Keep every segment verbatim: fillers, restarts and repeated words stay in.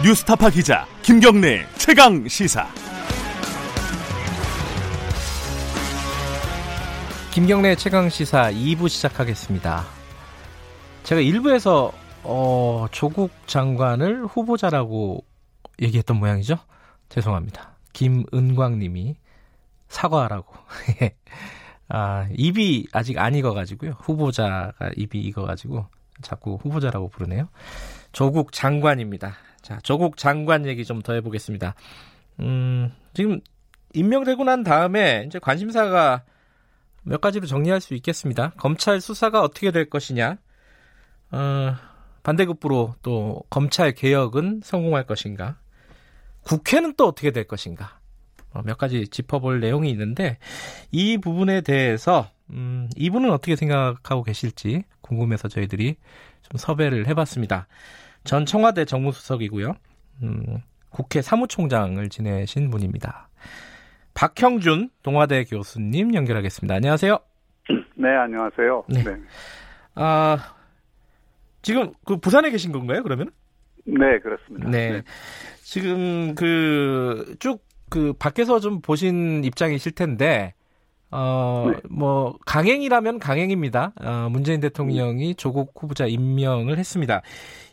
뉴스타파 기자 김경래 최강 시사. 김경래 최강 시사 이 부 시작하겠습니다. 제가 일 부에서 어, 조국 장관을 후보자라고 얘기했던 모양이죠. 죄송합니다. 김은광님이 사과하라고. 아, 입이 아직 안 익어가지고요. 후보자가 입이 익어가지고 자꾸 후보자라고 부르네요. 조국 장관입니다. 자, 조국 장관 얘기 좀 더 해보겠습니다. 음, 지금 임명되고 난 다음에 이제 관심사가 몇 가지로 정리할 수 있겠습니다. 검찰 수사가 어떻게 될 것이냐. 어, 반대급부로 또 검찰 개혁은 성공할 것인가. 국회는 또 어떻게 될 것인가. 어, 몇 가지 짚어볼 내용이 있는데 이 부분에 대해서 음, 이분은 어떻게 생각하고 계실지 궁금해서 저희들이 좀 섭외를 해봤습니다. 전 청와대 정무수석이고요. 음, 국회 사무총장을 지내신 분입니다. 박형준 동아대 교수님 연결하겠습니다. 안녕하세요. 네, 안녕하세요. 네. 네. 아, 지금 그 부산에 계신 건가요, 그러면? 네, 그렇습니다. 네. 네. 지금 그 쭉 그 밖에서 좀 보신 입장이실 텐데, 어, 네. 뭐, 강행이라면 강행입니다. 어, 문재인 대통령이 조국 후보자 임명을 했습니다.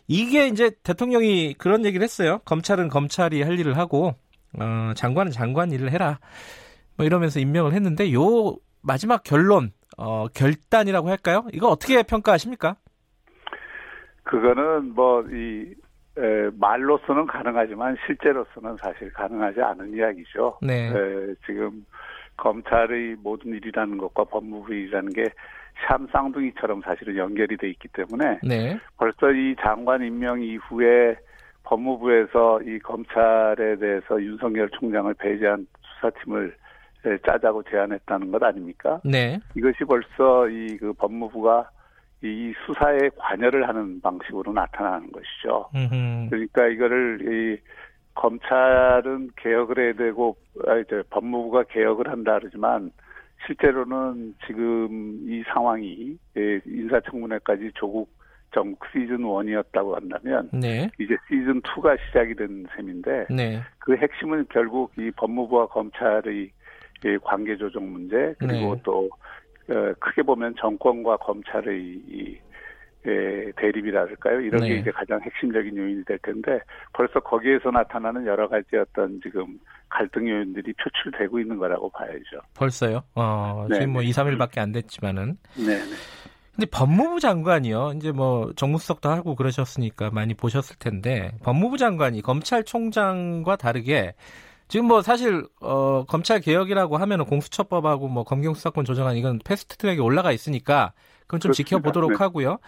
이게 이제 대통령이 그런 얘기를 했어요. 검찰은 검찰이 할 일을 하고, 어, 장관은 장관 일을 해라. 뭐 이러면서 임명을 했는데, 요 마지막 결론, 어, 결단이라고 할까요? 이거 어떻게 평가하십니까? 그거는 뭐, 이, 에, 말로서는 가능하지만 실제로서는 사실 가능하지 않은 이야기죠. 네. 에, 지금, 검찰의 모든 일이라는 것과 법무부의 일이라는 게 샴쌍둥이처럼 사실은 연결이 돼 있기 때문에 네. 벌써 이 장관 임명 이후에 법무부에서 이 검찰에 대해서 윤석열 총장을 배제한 수사팀을 짜자고 제안했다는 것 아닙니까? 네. 이것이 벌써 이 그 법무부가 이 수사에 관여를 하는 방식으로 나타나는 것이죠. 음흠. 그러니까 이거를 이 검찰은 개혁을 해야 되고 아, 이제 법무부가 개혁을 한다 그러지만 실제로는 지금 이 상황이 인사청문회까지 조국 정국 시즌 일이었다고 한다면 네. 이제 시즌 이가 시작이 된 셈인데 네. 그 핵심은 결국 이 법무부와 검찰의 관계 조정 문제 그리고 네. 또 크게 보면 정권과 검찰의 이 예, 대립이랄까요? 이런 네. 게 이제 가장 핵심적인 요인이 될 텐데 벌써 거기에서 나타나는 여러 가지 어떤 지금 갈등 요인들이 표출되고 있는 거라고 봐야죠. 벌써요? 어, 지금 뭐 이삼일밖에 안 됐지만은. 네. 근데 법무부 장관이요. 이제 뭐 정무수석도 하고 그러셨으니까 많이 보셨을 텐데 법무부 장관이 검찰총장과 다르게 지금 뭐 사실 어, 검찰 개혁이라고 하면은 공수처법하고 뭐 검경수사권 조정안 이건 패스트트랙에 올라가 있으니까. 그건 좀 그렇습니다. 지켜보도록 네. 하고요.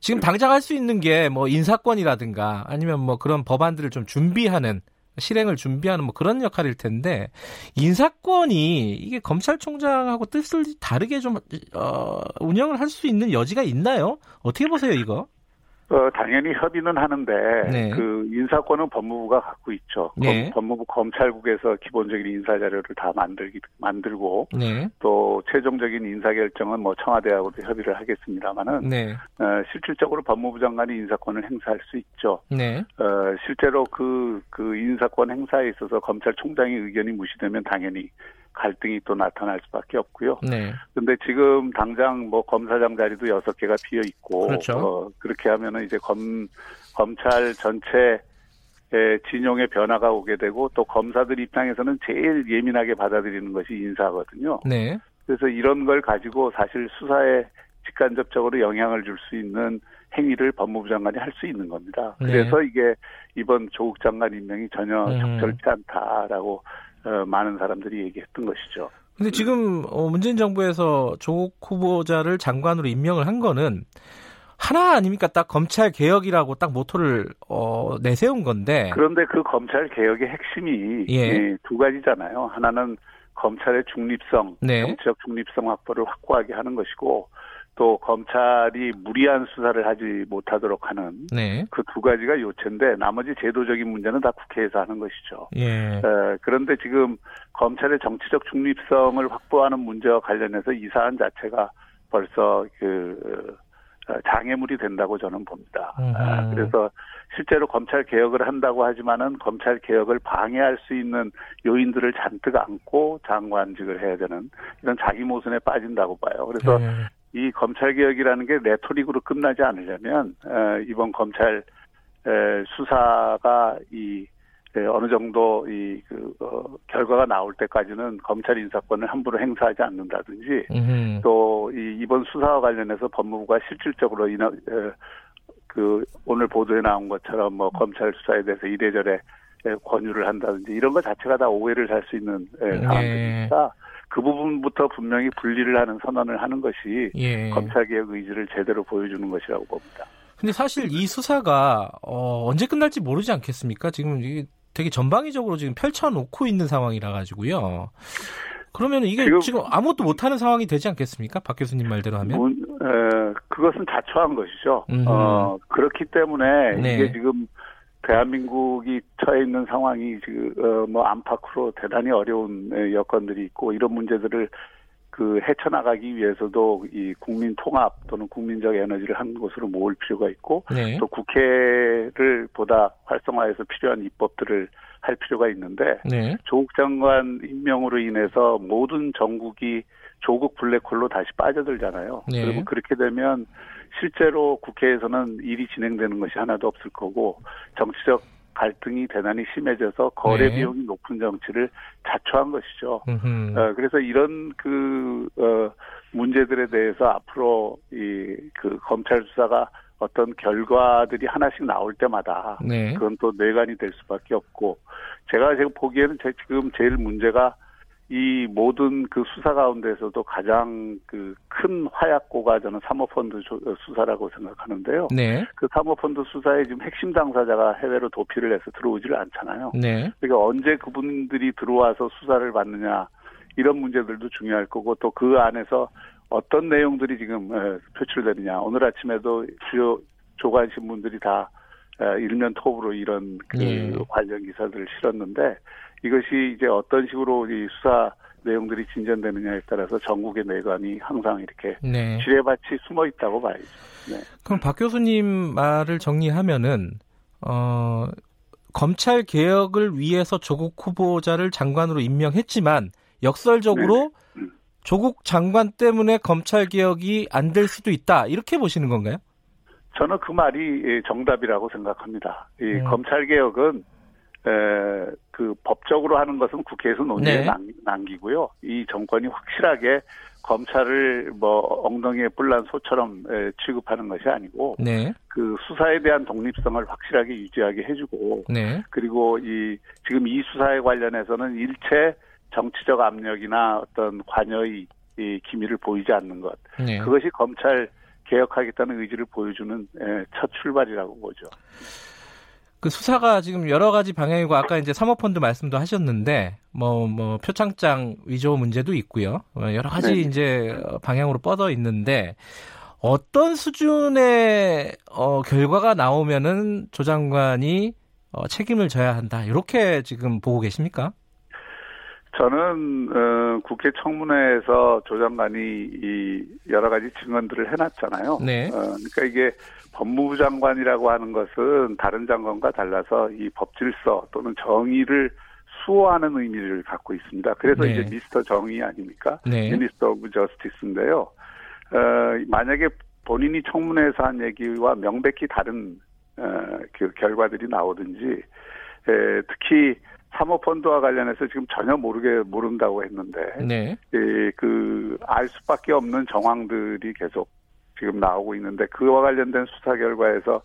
지금 당장 할 수 있는 게 뭐 인사권이라든가 아니면 뭐 그런 법안들을 좀 준비하는 실행을 준비하는 뭐 그런 역할일 텐데 인사권이 이게 검찰총장하고 뜻을 다르게 좀 어, 운영을 할 수 있는 여지가 있나요? 어떻게 보세요 이거? 어, 당연히 협의는 하는데 네. 그 인사권은 법무부가 갖고 있죠. 네. 검, 법무부 검찰국에서 기본적인 인사 자료를 다 만들기 만들고 네. 또 최종적인 인사 결정은 뭐 청와대하고도 협의를 하겠습니다만은 네. 어, 실질적으로 법무부 장관이 인사권을 행사할 수 있죠. 네. 어, 실제로 그, 그 인사권 행사에 있어서 검찰총장의 의견이 무시되면 당연히 갈등이 또 나타날 수밖에 없고요. 네. 근데 지금 당장 뭐 검사장 자리도 여섯 개가 비어 있고, 그렇죠. 어, 그렇게 하면은 이제 검 검찰 전체 진용의 변화가 오게 되고 또 검사들 입장에서는 제일 예민하게 받아들이는 것이 인사거든요. 네. 그래서 이런 걸 가지고 사실 수사에 직간접적으로 영향을 줄 수 있는 행위를 법무부 장관이 할 수 있는 겁니다. 그래서 네. 이게 이번 조국 장관 임명이 전혀 음. 적절치 않다라고. 어, 많은 사람들이 얘기했던 것이죠. 그런데 지금 어, 문재인 정부에서 조국 후보자를 장관으로 임명을 한 거는 하나 아닙니까? 딱 검찰 개혁이라고 딱 모토를 어, 내세운 건데. 그런데 그 검찰 개혁의 핵심이 예. 예, 두 가지잖아요. 하나는 검찰의 중립성, 네. 정치적 중립성 확보를 확고하게 하는 것이고 또 검찰이 무리한 수사를 하지 못하도록 하는 네. 그 두 가지가 요체인데 나머지 제도적인 문제는 다 국회에서 하는 것이죠. 예. 에, 그런데 지금 검찰의 정치적 중립성을 확보하는 문제와 관련해서 이 사안 자체가 벌써 그 장애물이 된다고 저는 봅니다. 아, 그래서 실제로 검찰 개혁을 한다고 하지만은 검찰 개혁을 방해할 수 있는 요인들을 잔뜩 안고 장관직을 해야 되는 이런 자기 모순에 빠진다고 봐요. 그래서 네. 이 검찰 개혁이라는 게 레토릭으로 끝나지 않으려면 이번 검찰 수사가 이 어느 정도 이 그 어 결과가 나올 때까지는 검찰 인사권을 함부로 행사하지 않는다든지 음. 또 이 이번 수사와 관련해서 법무부가 실질적으로 이나 에, 그 오늘 보도에 나온 것처럼 뭐 검찰 수사에 대해서 이래저래 권유를 한다든지 이런 것 자체가 다 오해를 살 수 있는 상황들이니까. 예. 그 부분부터 분명히 분리를 하는 선언을 하는 것이 예. 검찰개혁 의지를 제대로 보여주는 것이라고 봅니다. 근데 사실 이 수사가 어, 언제 끝날지 모르지 않겠습니까? 지금 이게 되게 전방위적으로 지금 펼쳐놓고 있는 상황이라 가지고요. 그러면 이게 지금, 지금 아무것도 못하는 상황이 되지 않겠습니까? 박 교수님 말대로 하면. 문, 에, 그것은 자초한 것이죠. 음. 어, 그렇기 때문에 네. 이게 지금 대한민국이 처해 있는 상황이 지금 어, 뭐 안팎으로 대단히 어려운 여건들이 있고 이런 문제들을 그 헤쳐나가기 위해서도 이 국민 통합 또는 국민적 에너지를 한 곳으로 모을 필요가 있고 네. 또 국회를 보다 활성화해서 필요한 입법들을 할 필요가 있는데 네. 조국 장관 임명으로 인해서 모든 정국이 조국 블랙홀로 다시 빠져들잖아요. 네. 그리고 그렇게 되면 실제로 국회에서는 일이 진행되는 것이 하나도 없을 거고 정치적 갈등이 대단히 심해져서 거래 네. 비용이 높은 정치를 자초한 것이죠. 어, 그래서 이런 그 어, 문제들에 대해서 앞으로 이 그 검찰 수사가 어떤 결과들이 하나씩 나올 때마다 네. 그건 또 뇌관이 될 수밖에 없고 제가 지금 보기에는 지금 제일 문제가 이 모든 그 수사 가운데서도 가장 그 큰 화약고가 저는 사모펀드 수사라고 생각하는데요. 네. 그 사모펀드 수사의 지금 핵심 당사자가 해외로 도피를 해서 들어오지를 않잖아요. 네. 그러니까 언제 그분들이 들어와서 수사를 받느냐 이런 문제들도 중요할 거고 또 그 안에서 어떤 내용들이 지금 표출되느냐. 오늘 아침에도 주요 조간 신문들이 다 일면 톱으로 이런 그 네. 관련 기사들을 실었는데 이것이 이제 어떤 식으로 이 수사 내용들이 진전되느냐에 따라서 전국의 내관이 항상 이렇게 네. 지뢰밭이 숨어 있다고 봐야죠. 네. 그럼 박 교수님 말을 정리하면은 어, 검찰 개혁을 위해서 조국 후보자를 장관으로 임명했지만 역설적으로 네. 조국 장관 때문에 검찰 개혁이 안 될 수도 있다 이렇게 보시는 건가요? 저는 그 말이 정답이라고 생각합니다. 이 음. 검찰 개혁은 에, 그 법적으로 하는 것은 국회에서 논의에 네. 남기고요. 이 정권이 확실하게 검찰을 뭐 엉덩이에 뿔난 소처럼 에, 취급하는 것이 아니고 네. 그 수사에 대한 독립성을 확실하게 유지하게 해주고 네. 그리고 이 지금 이 수사에 관련해서는 일체 정치적 압력이나 어떤 관여의 이 기미를 보이지 않는 것 네. 그것이 검찰 개혁하겠다는 의지를 보여주는 에, 첫 출발이라고 보죠. 그 수사가 지금 여러 가지 방향이고 아까 이제 사모펀드 말씀도 하셨는데 뭐뭐 뭐 표창장 위조 문제도 있고요. 여러 가지 네. 이제 방향으로 뻗어 있는데 어떤 수준의 어 결과가 나오면은 조 장관이 어 책임을 져야 한다. 이렇게 지금 보고 계십니까? 저는 어, 국회 청문회에서 조 장관이 이 여러 가지 증언들을 해놨잖아요. 네. 어, 그러니까 이게 법무부 장관이라고 하는 것은 다른 장관과 달라서 이 법질서 또는 정의를 수호하는 의미를 갖고 있습니다. 그래서 네. 이제 미스터 정의 아닙니까? 네. 미니스터 오브 저스티스인데요. 어, 만약에 본인이 청문회에서 한 얘기와 명백히 다른 어, 그 결과들이 나오든지 에, 특히 사모펀드와 관련해서 지금 전혀 모르게 모른다고 했는데 네. 예, 그 알 수밖에 없는 정황들이 계속 지금 나오고 있는데 그와 관련된 수사 결과에서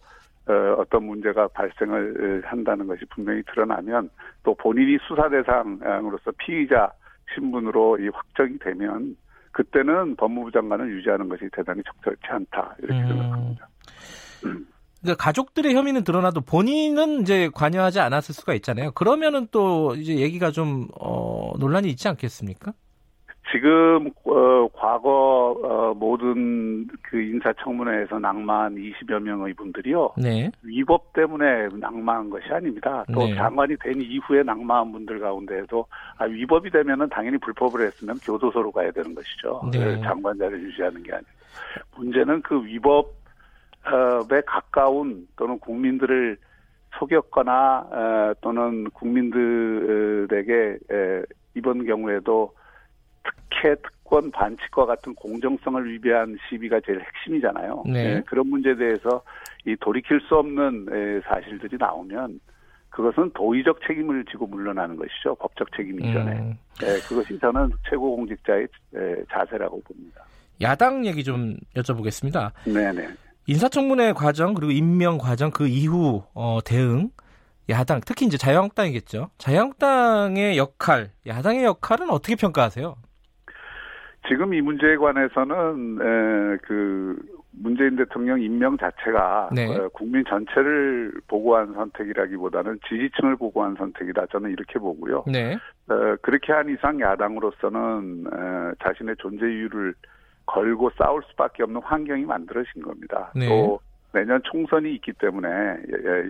어, 어떤 문제가 발생을 한다는 것이 분명히 드러나면 또 본인이 수사 대상으로서 피의자 신분으로 이 확정이 되면 그때는 법무부 장관을 유지하는 것이 대단히 적절치 않다 이렇게 음. 생각합니다. 음. 그러니까 가족들의 혐의는 드러나도 본인은 이제 관여하지 않았을 수가 있잖아요. 그러면은 또 이제 얘기가 좀 어, 논란이 있지 않겠습니까? 지금 어, 과거 어, 모든 그 인사청문회에서 낙마한 이십여 명의 분들이요. 네. 위법 때문에 낙마한 것이 아닙니다. 또 네. 장관이 된 이후에 낙마한 분들 가운데에도 아, 위법이 되면은 당연히 불법을 했으면 교도소로 가야 되는 것이죠. 네. 장관 자리를 유지하는 게 아니고. 문제는 그 위법 법에 가까운 또는 국민들을 속였거나 또는 국민들에게 이번 경우에도 특혜, 특권, 반칙과 같은 공정성을 위배한 시비가 제일 핵심이잖아요. 네. 그런 문제에 대해서 이 돌이킬 수 없는 사실들이 나오면 그것은 도의적 책임을 지고 물러나는 것이죠. 법적 책임 이전에. 음. 네, 그것이 저는 최고공직자의 자세라고 봅니다. 야당 얘기 좀 여쭤보겠습니다. 네네. 인사청문회 과정 그리고 임명 과정 그 이후 어, 대응 야당 특히 이제 자유한국당이겠죠. 자유한국당의 역할, 야당의 역할은 어떻게 평가하세요? 지금 이 문제에 관해서는 에, 그. 문재인 대통령 임명 자체가 네. 국민 전체를 보고한 선택이라기보다는 지지층을 보고한 선택이다. 저는 이렇게 보고요. 네. 그렇게 한 이상 야당으로서는 자신의 존재 이유를 걸고 싸울 수밖에 없는 환경이 만들어진 겁니다. 네. 또 내년 총선이 있기 때문에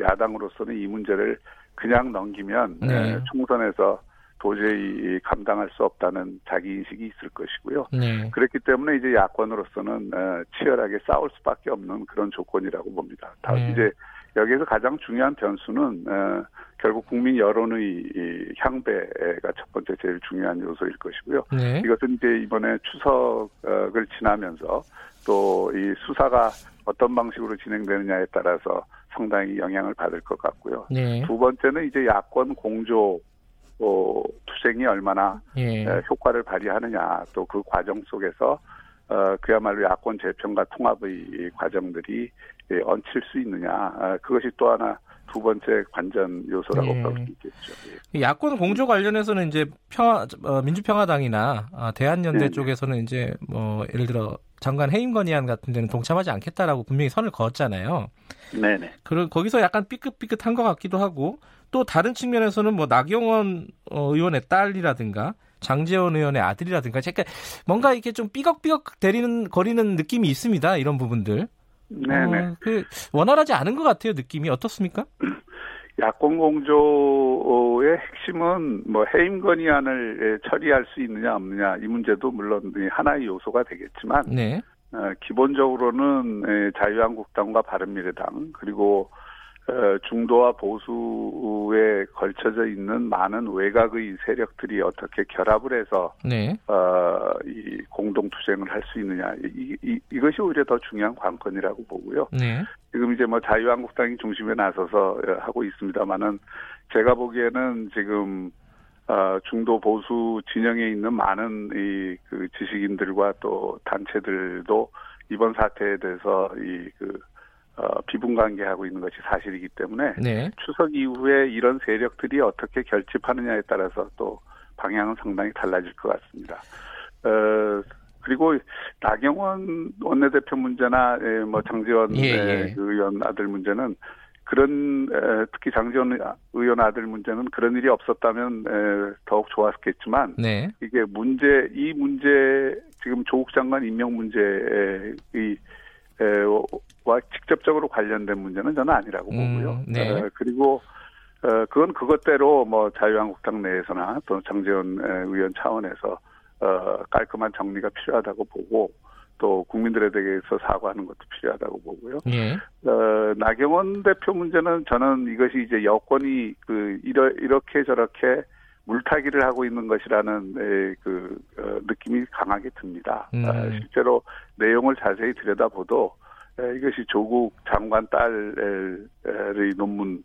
야당으로서는 이 문제를 그냥 넘기면 네. 총선에서 도저히 감당할 수 없다는 자기 인식이 있을 것이고요. 네. 그렇기 때문에 이제 야권으로서는 치열하게 싸울 수밖에 없는 그런 조건이라고 봅니다. 다음 네. 이제 여기에서 가장 중요한 변수는 결국 국민 여론의 향배가 첫 번째 제일 중요한 요소일 것이고요. 네. 이것은 이제 이번에 추석을 지나면서 또 이 수사가 어떤 방식으로 진행되느냐에 따라서 상당히 영향을 받을 것 같고요. 네. 두 번째는 이제 야권 공조 어, 투쟁이 얼마나 예. 효과를 발휘하느냐 또 그 과정 속에서 어, 그야말로 야권 재편과 통합의 과정들이 예, 얹힐 수 있느냐 아, 그것이 또 하나 두 번째 관전 요소라고 볼 수 예. 있겠죠. 예. 야권 공조 관련해서는 이제 평화, 어, 민주평화당이나 아, 대한연대 네. 쪽에서는 이제 뭐 예를 들어 장관 해임 건의안 같은 데는 동참하지 않겠다라고 분명히 선을 그었잖아요. 네네. 그리고 거기서 약간 삐끗삐끗한 것 같기도 하고. 또 다른 측면에서는 뭐 나경원 의원의 딸이라든가 장제원 의원의 아들이라든가 그러니까 뭔가 이렇게 좀 삐걱삐걱 대리는 거리는 느낌이 있습니다. 이런 부분들. 네네. 어, 그 원활하지 않은 것 같아요. 느낌이 어떻습니까? 야권 공조의 핵심은 뭐 해임 건의안을 처리할 수 있느냐 없느냐 이 문제도 물론 하나의 요소가 되겠지만 네. 어, 기본적으로는 자유한국당과 바른미래당 그리고 중도와 보수에 걸쳐져 있는 많은 외곽의 세력들이 어떻게 결합을 해서 네. 어, 이 공동 투쟁을 할 수 있느냐 이, 이, 이것이 오히려 더 중요한 관건이라고 보고요. 네. 지금 이제 뭐 자유한국당이 중심에 나서서 하고 있습니다만은 제가 보기에는 지금 어, 중도 보수 진영에 있는 많은 이 그 지식인들과 또 단체들도 이번 사태에 대해서 이 그 어, 비분관계하고 있는 것이 사실이기 때문에 네. 추석 이후에 이런 세력들이 어떻게 결집하느냐에 따라서 또 방향은 상당히 달라질 것 같습니다. 어, 그리고 나경원 원내대표 문제나 예, 뭐 장제원 예, 예. 의원 아들 문제는 그런 에, 특히 장제원 의원 아들 문제는 그런 일이 없었다면 에, 더욱 좋았겠지만 네. 이게 문제 이 문제 지금 조국 장관 임명 문제의 와 직접적으로 관련된 문제는 저는 아니라고 보고요. 음, 네. 어, 그리고 어, 그건 그것대로 뭐 자유한국당 내에서나 또 장제원 의원 차원에서 어, 깔끔한 정리가 필요하다고 보고 또 국민들에 대해서 사과하는 것도 필요하다고 보고요. 예. 어, 나경원 대표 문제는 저는 이것이 이제 여권이 그 이러, 이렇게 저렇게 물타기를 하고 있는 것이라는 에, 그 어, 느낌이 강하게 듭니다. 음. 어, 실제로 내용을 자세히 들여다보도 에, 이것이 조국 장관 딸의 논문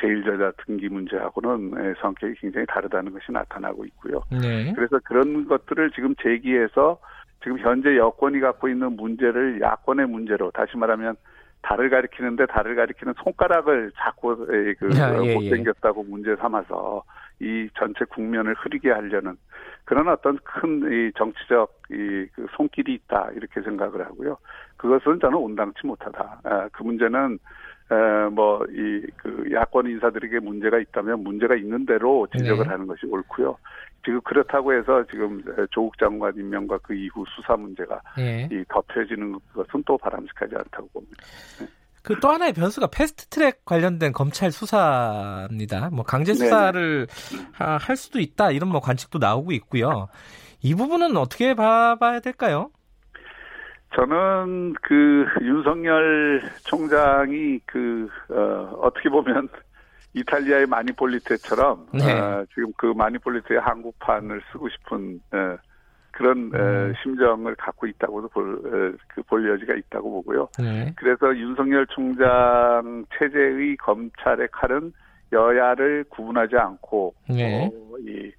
제일 저자 등기 문제하고는 에, 성격이 굉장히 다르다는 것이 나타나고 있고요. 네. 그래서 그런 것들을 지금 제기해서 지금 현재 여권이 갖고 있는 문제를 야권의 문제로 다시 말하면 달을 가리키는데 달을 가리키는 손가락을 자꾸 그 예, 예, 못 당겼다고 예. 문제 삼아서 이 전체 국면을 흐리게 하려는 그런 어떤 큰 정치적 손길이 있다 이렇게 생각을 하고요. 그것은 저는 온당치 못하다. 그 문제는 뭐 이 그 야권 인사들에게 문제가 있다면 문제가 있는 대로 지적을 네. 하는 것이 옳고요. 지금 그렇다고 해서 지금 조국 장관 임명과 그 이후 수사 문제가 네. 이 덮여지는 것은 또 바람직하지 않다고 봅니다. 네. 그 또 하나의 변수가 패스트트랙 관련된 검찰 수사입니다. 뭐 강제 수사를 하, 할 수도 있다 이런 뭐 관측도 나오고 있고요. 이 부분은 어떻게 봐봐야 될까요? 저는 그 윤석열 총장이 그 어, 어떻게 보면 이탈리아의 마니폴리테처럼 네. 어, 지금 그 마니폴리테의 한국판을 쓰고 싶은 에, 그런 음. 에, 심정을 갖고 있다고도 볼, 에, 그 볼 여지가 있다고 보고요. 네. 그래서 윤석열 총장 체제의 검찰의 칼은 여야를 구분하지 않고 네. 어, 이,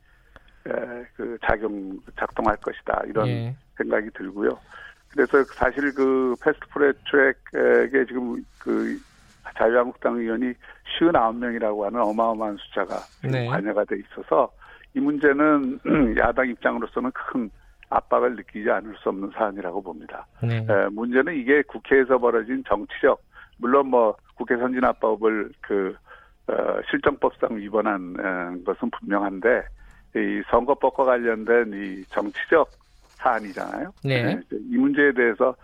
에, 그 작용 작동할 것이다 이런 네. 생각이 들고요. 그래서 사실 그 패스트트랙에 지금 그 자유한국당 의원이 오십구 명이라고 하는 어마어마한 숫자가 네. 관여가 돼 있어서 이 문제는 야당 입장으로서는 큰 압박을 느끼지 않을 수 없는 사안이라고 봅니다. 네. 문제는 이게 국회에서 벌어진 정치적, 물론 뭐 국회 선진화법을 그 실정법상 위반한 것은 분명한데 이 선거법과 관련된 이 정치적 사안이잖아요. 네. 이 문제에 대해서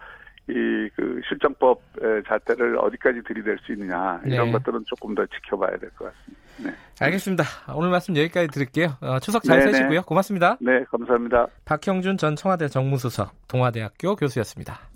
이 그 실정법 잣대를 어디까지 들이댈 수 있느냐 이런 네. 것들은 조금 더 지켜봐야 될 것 같습니다. 네. 알겠습니다. 오늘 말씀 여기까지 드릴게요. 어, 추석 잘 네네. 쓰시고요. 고맙습니다. 네, 감사합니다. 박형준 전 청와대 정무수석, 동아대학교 교수였습니다.